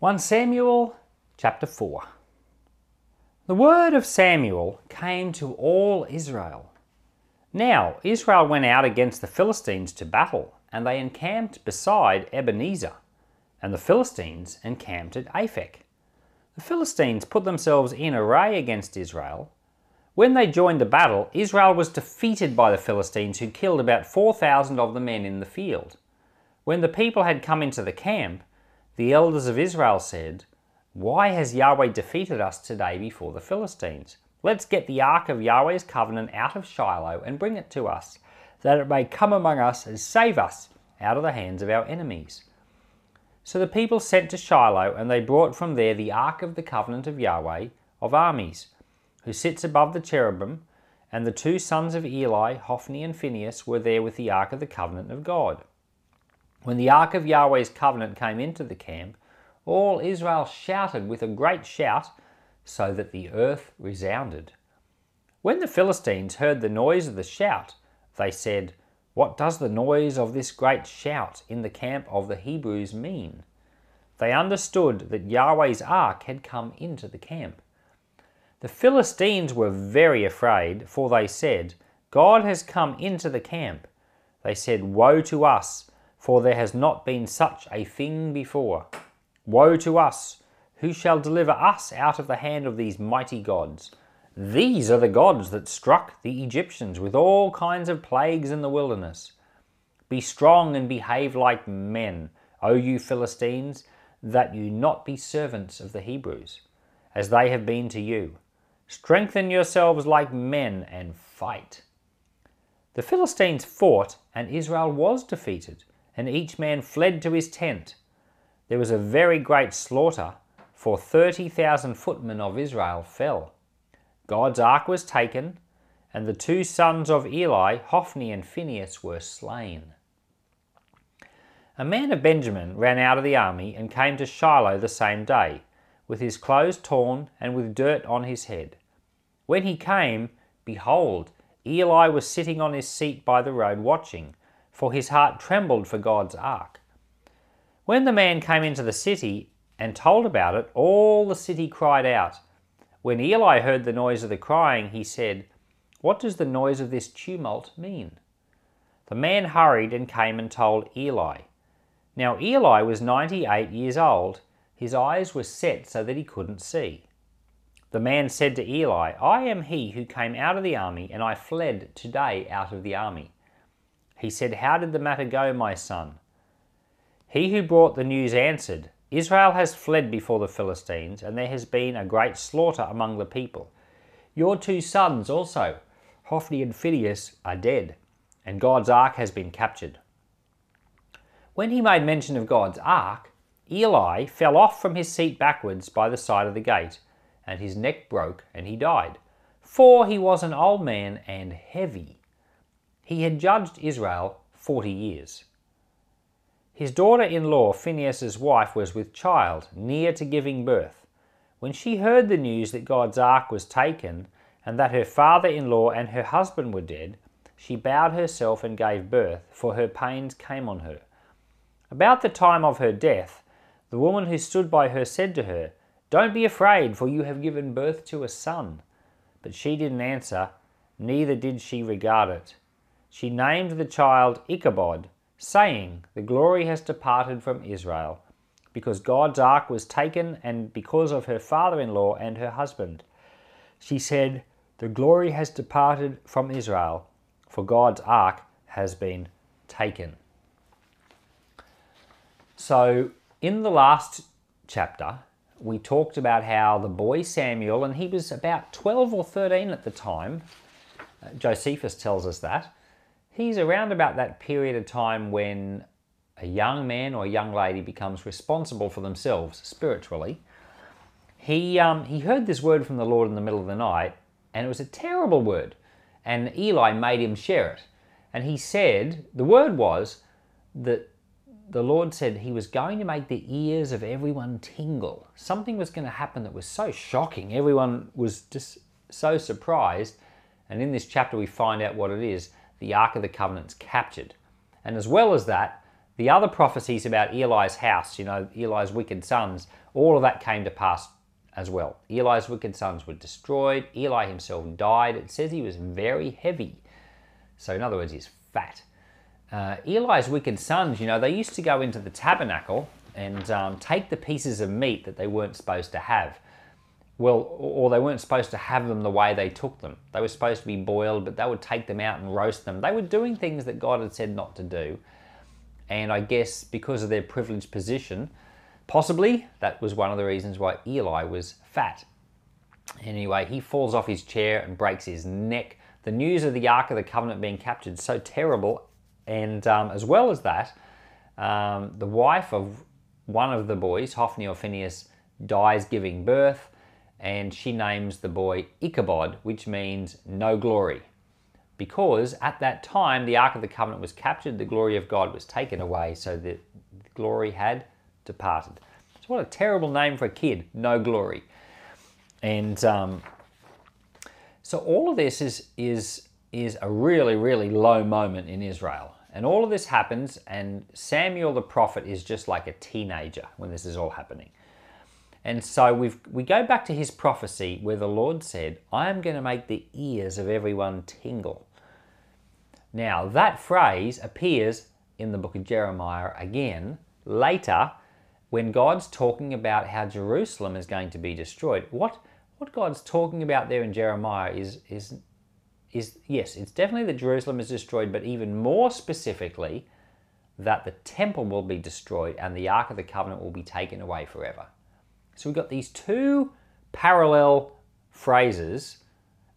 1 Samuel chapter 4. The word of Samuel came to all Israel. Now Israel went out against the Philistines to battle, and they encamped beside Ebenezer, and the Philistines encamped at Aphek. The Philistines put themselves in array against Israel. When they joined the battle, Israel was defeated by the Philistines, who killed about 4,000 of the men in the field. When the people had come into the camp, the elders of Israel said, "Why has Yahweh defeated us today before the Philistines? Let's get the ark of Yahweh's covenant out of Shiloh and bring it to us, that it may come among us and save us out of the hands of our enemies." So the people sent to Shiloh, and they brought from there the ark of the covenant of Yahweh of armies, who sits above the cherubim, and the two sons of Eli, Hophni and Phinehas, were there with the ark of the covenant of God. When the ark of Yahweh's covenant came into the camp, all Israel shouted with a great shout, so that the earth resounded. When the Philistines heard the noise of the shout, they said, "What does the noise of this great shout in the camp of the Hebrews mean?" They understood that Yahweh's ark had come into the camp. The Philistines were very afraid, for they said, "God has come into the camp." They said, "Woe to us, for there has not been such a thing before. Woe to us! Who shall deliver us out of the hand of these mighty gods? These are the gods that struck the Egyptians with all kinds of plagues in the wilderness. Be strong and behave like men, O you Philistines, that you not be servants of the Hebrews, as they have been to you. Strengthen yourselves like men and fight." The Philistines fought, and Israel was defeated, and each man fled to his tent. There was a very great slaughter, for 30,000 footmen of Israel fell. God's ark was taken, and the two sons of Eli, Hophni and Phinehas, were slain. A man of Benjamin ran out of the army and came to Shiloh the same day, with his clothes torn and with dirt on his head. When he came, behold, Eli was sitting on his seat by the road watching, for his heart trembled for God's ark. When the man came into the city and told about it, all the city cried out. When Eli heard the noise of the crying, he said, "What does the noise of this tumult mean?" The man hurried and came and told Eli. Now Eli was 98 years old. His eyes were set so that he couldn't see. The man said to Eli, "I am he who came out of the army, and I fled today out of the army." He said, "How did the matter go, my son?" He who brought the news answered, "Israel has fled before the Philistines, and there has been a great slaughter among the people. Your two sons also, Hophni and Phinehas, are dead, and God's ark has been captured." When he made mention of God's ark, Eli fell off from his seat backwards by the side of the gate, and his neck broke, and he died, for he was an old man and heavy. He had judged Israel 40 years. His daughter-in-law, Phinehas' wife, was with child, near to giving birth. When she heard the news that God's ark was taken, and that her father-in-law and her husband were dead, she bowed herself and gave birth, for her pains came on her. About the time of her death, the woman who stood by her said to her, "Don't be afraid, for you have given birth to a son." But she didn't answer, neither did she regard it. She named the child Ichabod, saying, "The glory has departed from Israel, because God's ark was taken, and because of her father-in-law and her husband." She said, "The glory has departed from Israel, for God's ark has been taken." So in the last chapter, we talked about how the boy Samuel, and he was about 12 or 13 at the time, Josephus tells us that, he's around about that period of time when a young man or a young lady becomes responsible for themselves spiritually. He heard this word from the Lord in the middle of the night, and it was a terrible word, and Eli made him share it. And he said, the word was that the Lord said he was going to make the ears of everyone tingle. Something was going to happen that was so shocking. Everyone was just so surprised. And in this chapter we find out what it is. The Ark of the Covenant's captured. And as well as that, The other prophecies about Eli's house, you know, Eli's wicked sons, all of that came to pass as well. Eli's wicked sons were destroyed. Eli himself died. It says he was very heavy. So in other words, he's fat. Eli's wicked sons, you know, they used to go into the tabernacle and take the pieces of meat that they weren't supposed to have. Well, or they weren't supposed to have them the way they took them. They were supposed to be boiled, but they would take them out and roast them. They were doing things that God had said not to do. And I guess because of their privileged position, possibly that was one of the reasons why Eli was fat. Anyway, he falls off his chair and breaks his neck. The news of the Ark of the Covenant being captured is so terrible. And as well as that, the wife of one of the boys, Hophni or Phinehas, dies giving birth. And she names the boy Ichabod, which means no glory. Because at that time, the Ark of the Covenant was captured, the glory of God was taken away, so the glory had departed. So what a terrible name for a kid, no glory. And so all of this is a really, really low moment in Israel. And all of this happens, and Samuel the prophet is just like a teenager when this is all happening. And so we go back to his prophecy where the Lord said, I am going to make the ears of everyone tingle. Now, that phrase appears in the book of Jeremiah again later when God's talking about how Jerusalem is going to be destroyed. What God's talking about there in Jeremiah is yes, it's definitely that Jerusalem is destroyed, but even more specifically, that the temple will be destroyed and the Ark of the Covenant will be taken away forever. So we've got these two parallel phrases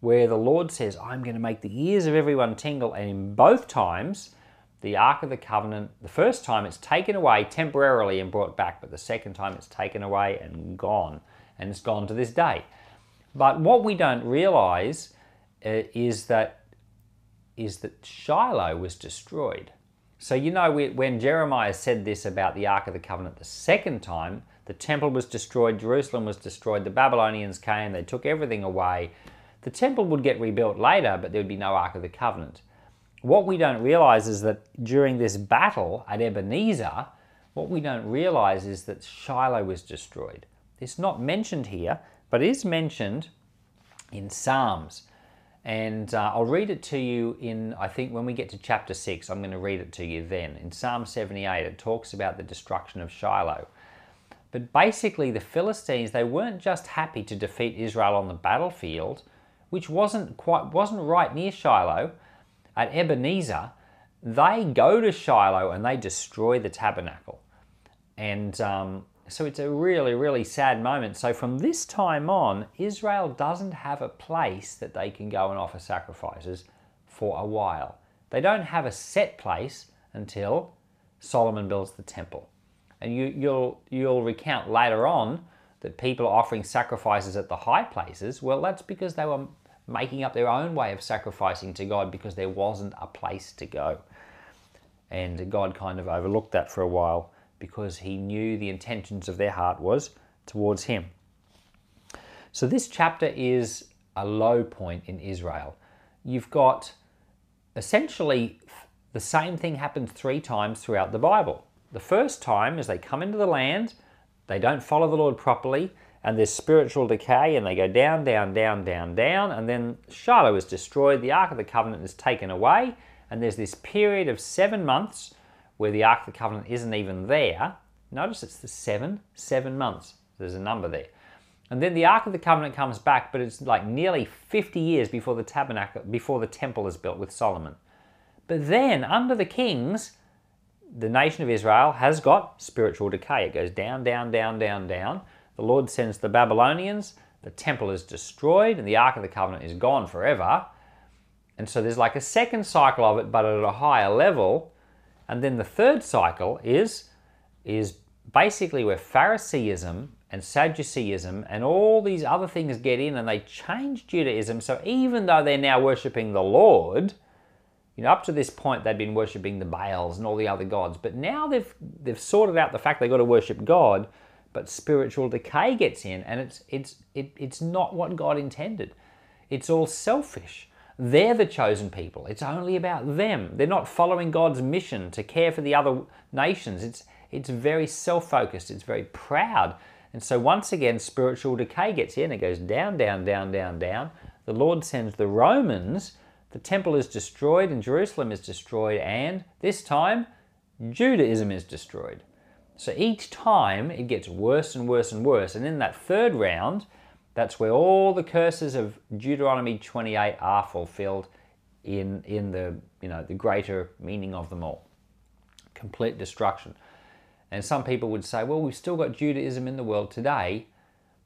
where the Lord says, I'm going to make the ears of everyone tingle. And in both times, the Ark of the Covenant, the first time it's taken away temporarily and brought back, but the second time it's taken away and gone. And it's gone to this day. But what we don't realize is that Shiloh was destroyed. So, you know, when Jeremiah said this about the Ark of the Covenant the second time, the temple was destroyed, Jerusalem was destroyed, the Babylonians came, they took everything away. The temple would get rebuilt later, but there would be no Ark of the Covenant. What we don't realize is that during this battle at Ebenezer, what we don't realize is that Shiloh was destroyed. It's not mentioned here, but it is mentioned in Psalms. And I'll read it to you in, I think, when we get to chapter 6, I'm going to read it to you then. In Psalm 78, it talks about the destruction of Shiloh. But basically, the Philistines, they weren't just happy to defeat Israel on the battlefield, which wasn't right near Shiloh. At Ebenezer, they go to Shiloh and they destroy the tabernacle. And so it's a really, really sad moment. So from this time on, Israel doesn't have a place that they can go and offer sacrifices for a while. They don't have a set place until Solomon builds the temple. And you'll recount later on that people are offering sacrifices at the high places. Well, that's because they were making up their own way of sacrificing to God because there wasn't a place to go. And God kind of overlooked that for a while, because he knew the intentions of their heart was towards him. So this chapter is a low point in Israel. You've got essentially the same thing happens three times throughout the Bible. The first time is they come into the land, they don't follow the Lord properly, and there's spiritual decay, and they go down, down, down, down, down, and then Shiloh is destroyed, the Ark of the Covenant is taken away, and there's this period of 7 months where the Ark of the Covenant isn't even there. Notice it's the seven months. There's a number there. And then the Ark of the Covenant comes back, but it's like nearly 50 years before the temple is built with Solomon. But then, under the kings, the nation of Israel has got spiritual decay. It goes down, down, down, down, down. The Lord sends the Babylonians, the temple is destroyed, and the Ark of the Covenant is gone forever. And so there's like a second cycle of it, but at a higher level. And then the third cycle is basically where Phariseeism and Sadduceeism and all these other things get in and they change Judaism. So even though they're now worshipping the Lord, you know, up to this point they'd been worshipping the Baals and all the other gods, but now they've sorted out the fact they've got to worship God, but spiritual decay gets in and it's not what God intended. It's all selfish. They're the chosen people. It's only about them. They're not following God's mission to care for the other nations. It's very self-focused. It's very proud. And so once again, spiritual decay gets in. It goes down, down, down, down, down. The Lord sends the Romans. The temple is destroyed and Jerusalem is destroyed. And this time, Judaism is destroyed. So each time it gets worse and worse and worse. And in that third round, that's where all the curses of Deuteronomy 28 are fulfilled in the, you know, the greater meaning of them all. Complete destruction. And some people would say, well, we've still got Judaism in the world today.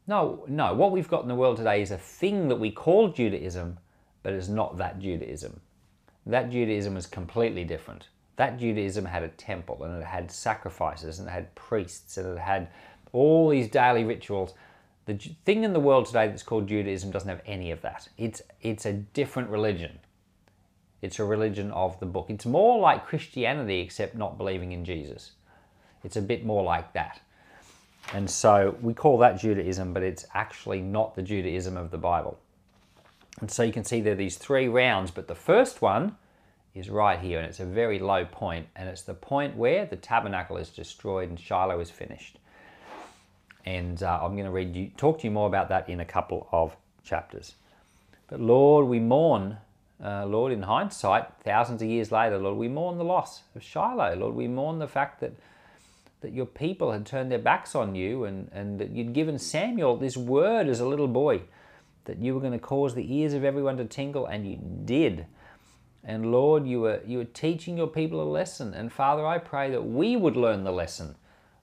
No, what we've got in the world today is a thing that we call Judaism, but it's not that Judaism. That Judaism was completely different. That Judaism had a temple, and it had sacrifices, and it had priests, and it had all these daily rituals. The thing in the world today that's called Judaism doesn't have any of that. It's a different religion. It's a religion of the book. It's more like Christianity, except not believing in Jesus. It's a bit more like that. And so we call that Judaism, but it's actually not the Judaism of the Bible. And so you can see there are these three rounds, but the first one is right here, and it's a very low point, and it's the point where the tabernacle is destroyed and Shiloh is finished. And I'm going to talk to you more about that in a couple of chapters. But Lord, we mourn, Lord, in hindsight, thousands of years later, Lord, we mourn the loss of Shiloh. Lord, we mourn the fact that your people had turned their backs on you, and that you'd given Samuel this word as a little boy, that you were going to cause the ears of everyone to tingle, and you did. And Lord, you were teaching your people a lesson. And Father, I pray that we would learn the lesson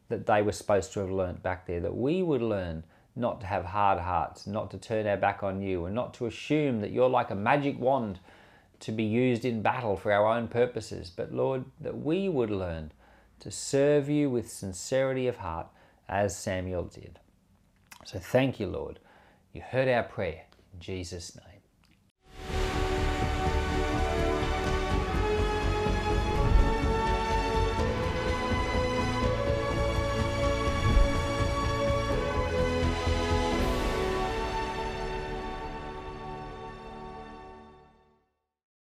that they were supposed to have learnt back there, that we would learn not to have hard hearts, not to turn our back on you, and not to assume that you're like a magic wand to be used in battle for our own purposes. But Lord, that we would learn to serve you with sincerity of heart as Samuel did. So thank you, Lord. You heard our prayer in Jesus' name.